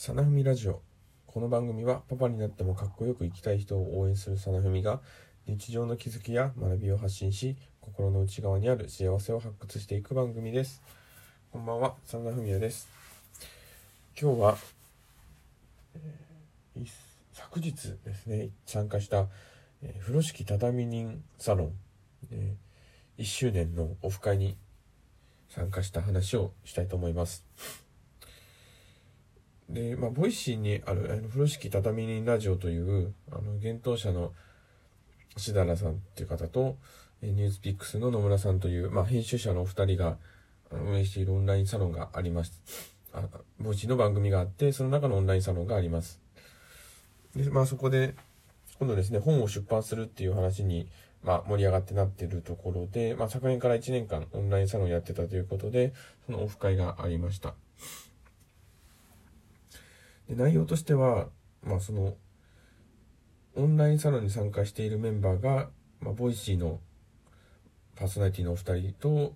サナフミラジオ。この番組はパパになってもかっこよく生きたい人を応援するサナフミが日常の気づきや学びを発信し、心の内側にある幸せを発掘していく番組です。こんばんは、サナフミヤです。今日は、昨日ですね、参加した、風呂敷畳人サロン、1周年のオフ会に参加した話をしたいと思います。で、ボイシーにある風呂敷畳人ラジオという幻冬舎のしだらさんっていう方とニュースピックスの野村さんという、編集者のお二人が運営しているオンラインサロンがあります。ボイシーの番組があって、その中のオンラインサロンがあります。で、そこで今度ですね、本を出版するっていう話に、盛り上がってなっているところで、昨年から1年間オンラインサロンやってたということで、そのオフ会がありました。内容としては、そのオンラインサロンに参加しているメンバーが、ボイシーのパーソナリティのお二人と、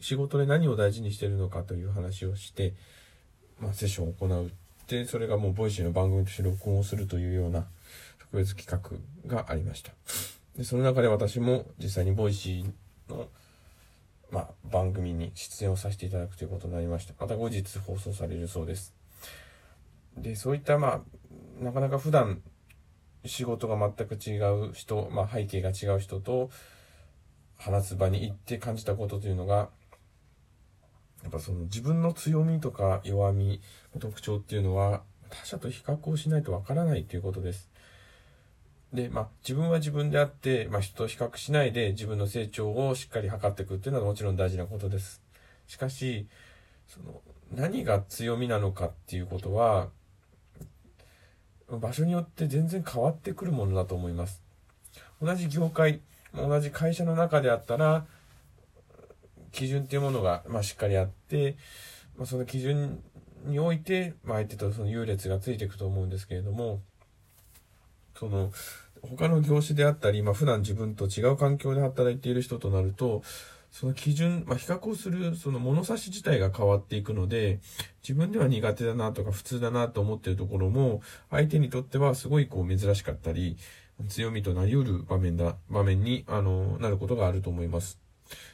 仕事で何を大事にしているのかという話をして、セッションを行う。で、それがもうボイシーの番組として録音をするというような特別企画がありました。で、その中で私も実際にボイシーの番組に出演をさせていただくということになりました。また後日放送されるそうです。で、そういったなかなか普段仕事が全く違う人、背景が違う人と話す場に行って感じたことというのが、やっぱその自分の強みとか弱み、特徴っていうのは他者と比較をしないとわからないということです。で、自分は自分であって、人と比較しないで自分の成長をしっかり測っていくっていうのはもちろん大事なことです。しかし、その何が強みなのかっていうことは、場所によって全然変わってくるものだと思います。同じ業界、同じ会社の中であったら、基準っていうものが、しっかりあって、その基準において、相手とその優劣がついていくと思うんですけれども、その、他の業種であったり、普段自分と違う環境で働いている人となると、その基準、比較をする、その物差し自体が変わっていくので、自分では苦手だなとか普通だなと思っているところも、相手にとってはすごい珍しかったり、強みとなり得る場面に、なることがあると思います。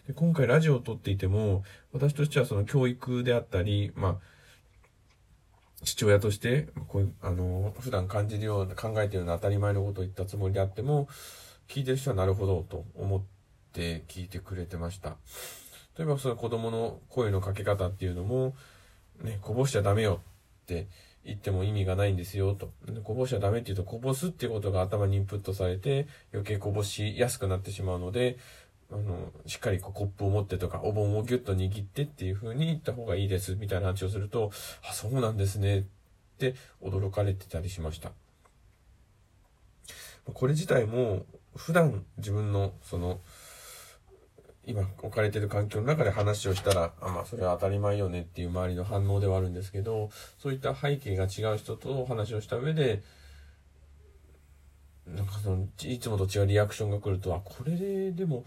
で、今回ラジオを撮っていても、私としてはその教育であったり、父親として、普段感じるような、考えているような当たり前のことを言ったつもりであっても、聞いてる人はなるほどと思って聞いてくれてました。例えばその子供の声のかけ方っていうのも、こぼしちゃダメよって言っても意味がないんですよと。こぼしちゃダメって言うと、こぼすっていうことが頭にインプットされて、余計こぼしやすくなってしまうので、しっかりコップを持ってとか、お盆をギュッと握ってっていう風に言った方がいいです、みたいな話をすると、あ、そうなんですね、って驚かれてたりしました。これ自体も、普段自分の、今置かれている環境の中で話をしたら、それは当たり前よねっていう周りの反応ではあるんですけど、そういった背景が違う人と話をした上で、いつもと違うリアクションが来ると、これで、でも、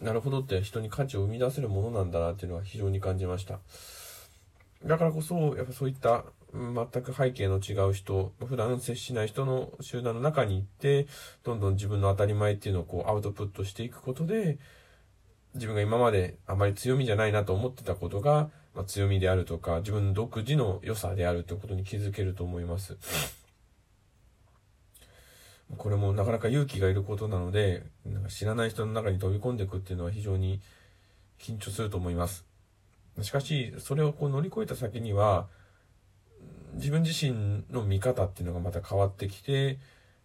なるほどって人に価値を生み出せるものなんだなっていうのは非常に感じました。だからこそ、やっぱそういった全く背景の違う人、普段接しない人の集団の中に行って、どんどん自分の当たり前っていうのをアウトプットしていくことで、自分が今まであまり強みじゃないなと思ってたことが、強みであるとか、自分の独自の良さであるということに気づけると思います。これもなかなか勇気がいることなので、知らない人の中に飛び込んでいくっていうのは非常に緊張すると思います。しかし、それを乗り越えた先には、自分自身の見方っていうのがまた変わってきて、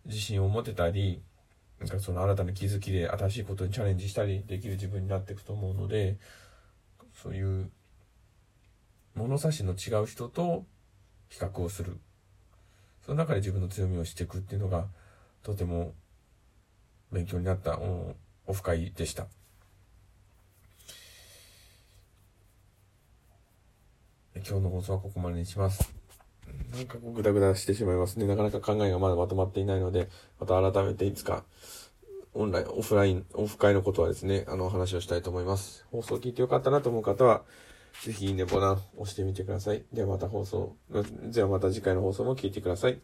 自信を持てたり、その新たな気づきで新しいことにチャレンジしたりできる自分になっていくと思うので、そういう物差しの違う人と比較をする。その中で自分の強みをしていくっていうのが、とても勉強になったオフ会でした。今日の放送はここまでにします。なんかグダグダしてしまいますね。なかなか考えがまだまとまっていないので、また改めていつかオフライン、オフ会のことはですね、話をしたいと思います。放送を聞いてよかったなと思う方は、ぜひいいねボタン押してみてください。ではまた次回の放送も聞いてください。